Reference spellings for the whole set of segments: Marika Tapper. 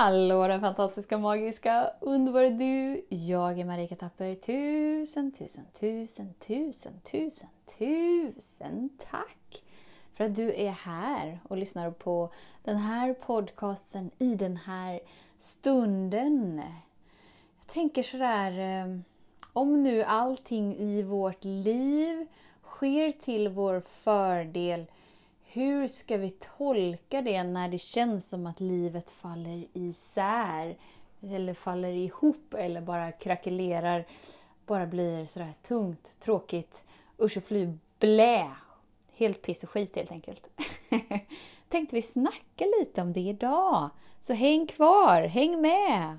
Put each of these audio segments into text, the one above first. Hallå den fantastiska, magiska, underbara du! Jag är Marika Tapper. Tusen tack för att du är här och lyssnar på den här podcasten i den här stunden. Jag tänker sådär, om nu allting i vårt liv sker till vår fördel, hur ska vi tolka det när det känns som att livet faller isär eller faller ihop eller bara krackelerar, bara blir sådär tungt, tråkigt, usch och fly, blä, helt piss och skit helt enkelt. Tänkte vi snacka lite om det idag, så häng kvar, häng med!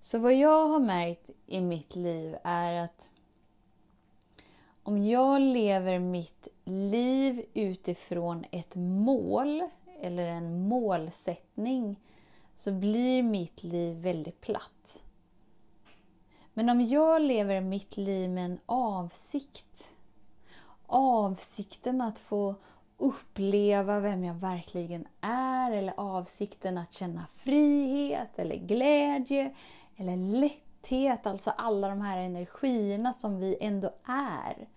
Så vad jag har märkt i mitt liv är att om jag lever mitt liv utifrån ett mål eller en målsättning, så blir mitt liv väldigt platt. Men om jag lever mitt liv med en avsikt, avsikten att få uppleva vem jag verkligen är, eller avsikten att känna frihet eller glädje eller lätthet, alltså alla de här energierna som vi ändå är.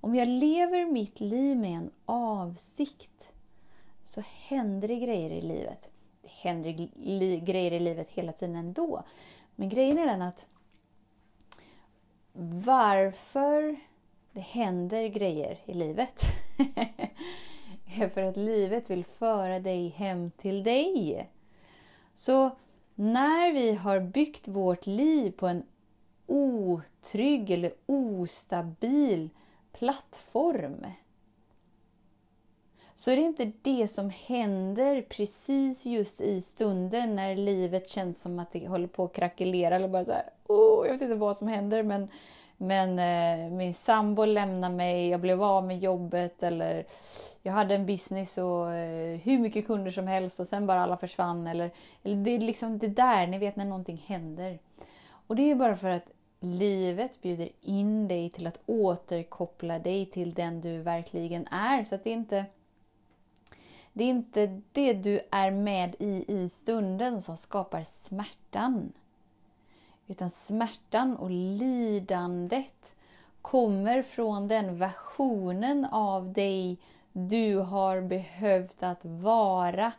Om jag lever mitt liv med en avsikt, så händer det grejer i livet. Det händer grejer i livet hela tiden ändå. Men grejen är den att varför det händer grejer i livet är för att livet vill föra dig hem till dig. Så när vi har byggt vårt liv på en otrygg eller ostabil plattform, så är det inte det som händer precis just i stunden när livet känns som att det håller på att krackelera. Eller bara så här, jag vet inte vad som händer, men min sambo lämnade mig, jag blev av med jobbet, eller jag hade en business och hur mycket kunder som helst och sen bara alla försvann. Eller det är liksom det där, ni vet, när någonting händer. Och det är bara för att livet bjuder in dig till att återkoppla dig till den du verkligen är. Så att det är inte det du är med i stunden som skapar smärtan. Utan smärtan och lidandet kommer från den versionen av dig du har behövt att vara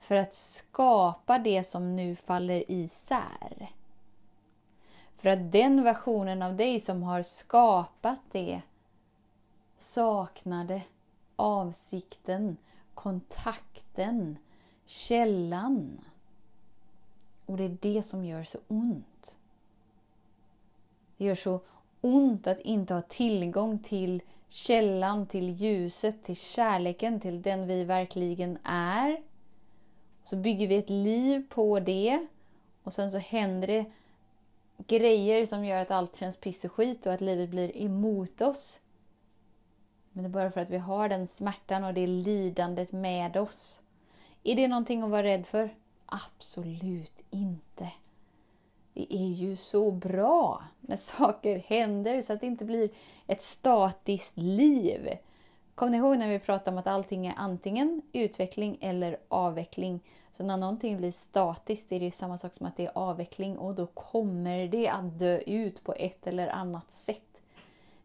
för att skapa det som nu faller isär. För att den versionen av dig som har skapat det saknade avsikten, kontakten, källan. Och det är det som gör så ont. Det gör så ont att inte ha tillgång till källan, till ljuset, till kärleken, till den vi verkligen är. Så bygger vi ett liv på det. Och sen så händer det grejer som gör att allt känns piss och skit och att livet blir emot oss. Men det är bara för att vi har den smärtan och det lidandet med oss. Är det någonting att vara rädd för? Absolut inte. Det är ju så bra när saker händer så att det inte blir ett statiskt liv. Kom ni ihåg när vi pratade om att allting är antingen utveckling eller avveckling? Så när någonting blir statiskt är det ju samma sak som att det är avveckling, och då kommer det att dö ut på ett eller annat sätt.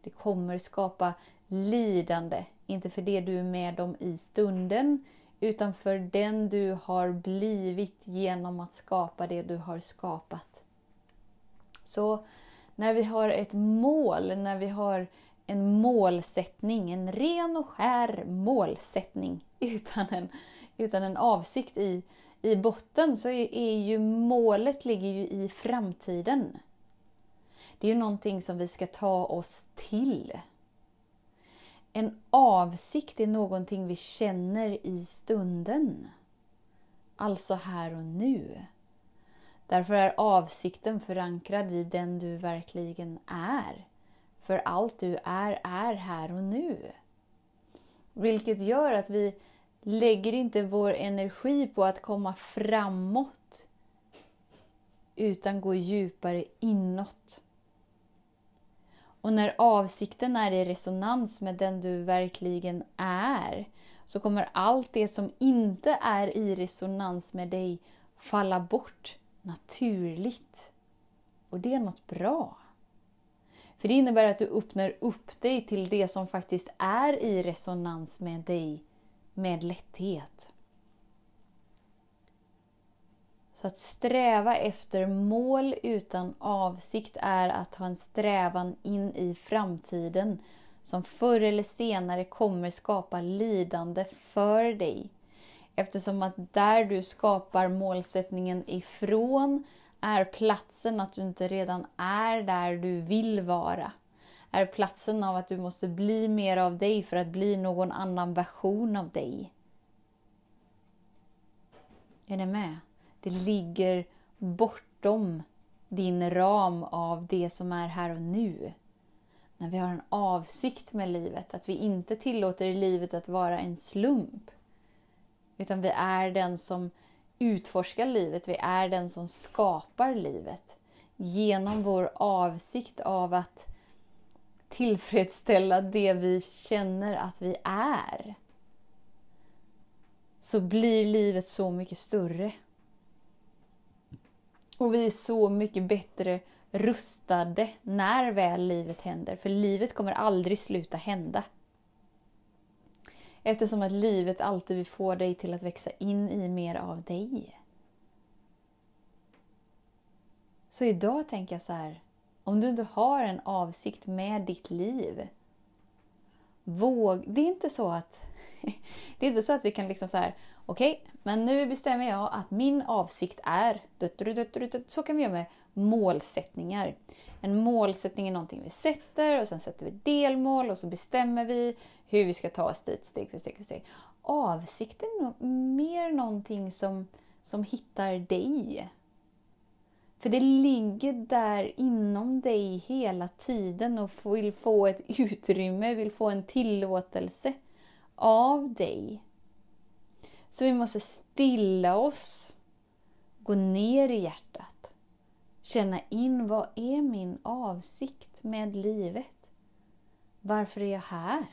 Det kommer skapa lidande, inte för det du är med om i stunden, utan för den du har blivit genom att skapa det du har skapat. Så när vi har ett mål, när vi har en målsättning, en ren och skär målsättning utan en avsikt i botten, så är ju målet ligger ju i framtiden. Det är ju någonting som vi ska ta oss till. En avsikt är någonting vi känner i stunden. alltså här och nu. Därför är avsikten förankrad i den du verkligen är. För allt du är här och nu. Vilket gör att vi lägger inte vår energi på att komma framåt, utan går djupare inåt. Och när avsikten är i resonans med den du verkligen är, så kommer allt det som inte är i resonans med dig falla bort naturligt. Och det är något bra. För det innebär att du öppnar upp dig till det som faktiskt är i resonans med dig med lätthet. Så att sträva efter mål utan avsikt är att ha en strävan in i framtiden som förr eller senare kommer skapa lidande för dig. Eftersom att där du skapar målsättningen ifrån är platsen att du inte redan är där du vill vara. Är platsen av att du måste bli mer av dig för att bli någon annan version av dig. Är ni med? Det ligger bortom din ram av det som är här och nu. När vi har en avsikt med livet. Att vi inte tillåter livet att vara en slump. Utan vi är den som utforskar livet. Vi är den som skapar livet. Genom vår avsikt av att tillfredsställa det vi känner att vi är. Så blir livet så mycket större. Och vi är så mycket bättre rustade när väl livet händer. För livet kommer aldrig sluta hända. Eftersom att livet alltid vill få dig till att växa in i mer av dig. Så idag tänker jag så här. Om du inte har en avsikt med ditt liv. Det är inte så att vi kan liksom så här. Okej, men nu bestämmer jag att min avsikt är... Så kan vi göra med målsättningar. En målsättning är någonting vi sätter och sen sätter vi delmål och så bestämmer vi hur vi ska ta oss dit steg för steg. Avsikten är mer någonting som hittar dig. För det ligger där inom dig hela tiden och vill få ett utrymme, vill få en tillåtelse av dig. Så vi måste stilla oss, gå ner i hjärtat, känna in vad är min avsikt med livet? Varför är jag här?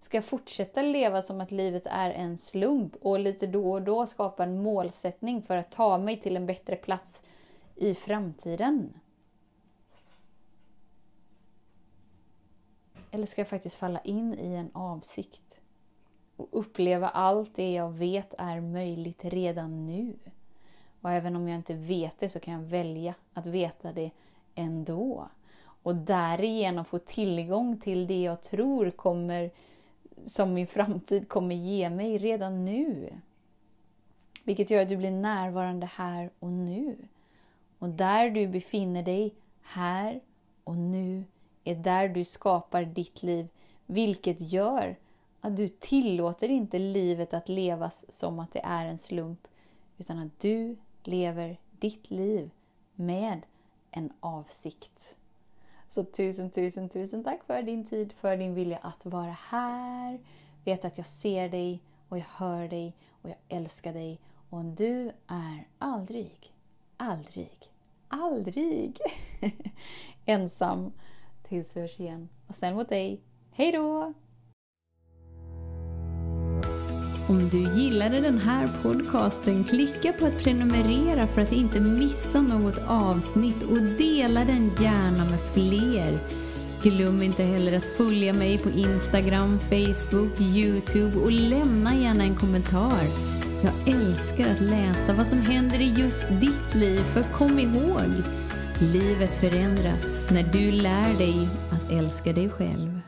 Ska jag fortsätta leva som att livet är en slump och lite då och då skapa en målsättning för att ta mig till en bättre plats i framtiden? Eller ska jag faktiskt falla in i en avsikt? Och uppleva allt det jag vet är möjligt redan nu. Och även om jag inte vet det så kan jag välja att veta det ändå. Och därigenom få tillgång till det jag tror kommer, som min framtid kommer ge mig redan nu. Vilket gör att du blir närvarande här och nu. Och där du befinner dig här och nu är där du skapar ditt liv. Vilket gör att du tillåter inte livet att levas som att det är en slump. Utan att du lever ditt liv med en avsikt. Så tusen tack för din tid. För din vilja att vara här. Vet att jag ser dig och jag hör dig och jag älskar dig. Och du är aldrig ensam. Tills vi hörs igen. Och sen mot dig. Hej då! Om du gillade den här podcasten, klicka på att prenumerera för att inte missa något avsnitt och dela den gärna med fler. Glöm inte heller att följa mig på Instagram, Facebook, YouTube och lämna gärna en kommentar. Jag älskar att läsa vad som händer i just ditt liv, för kom ihåg, livet förändras när du lär dig att älska dig själv.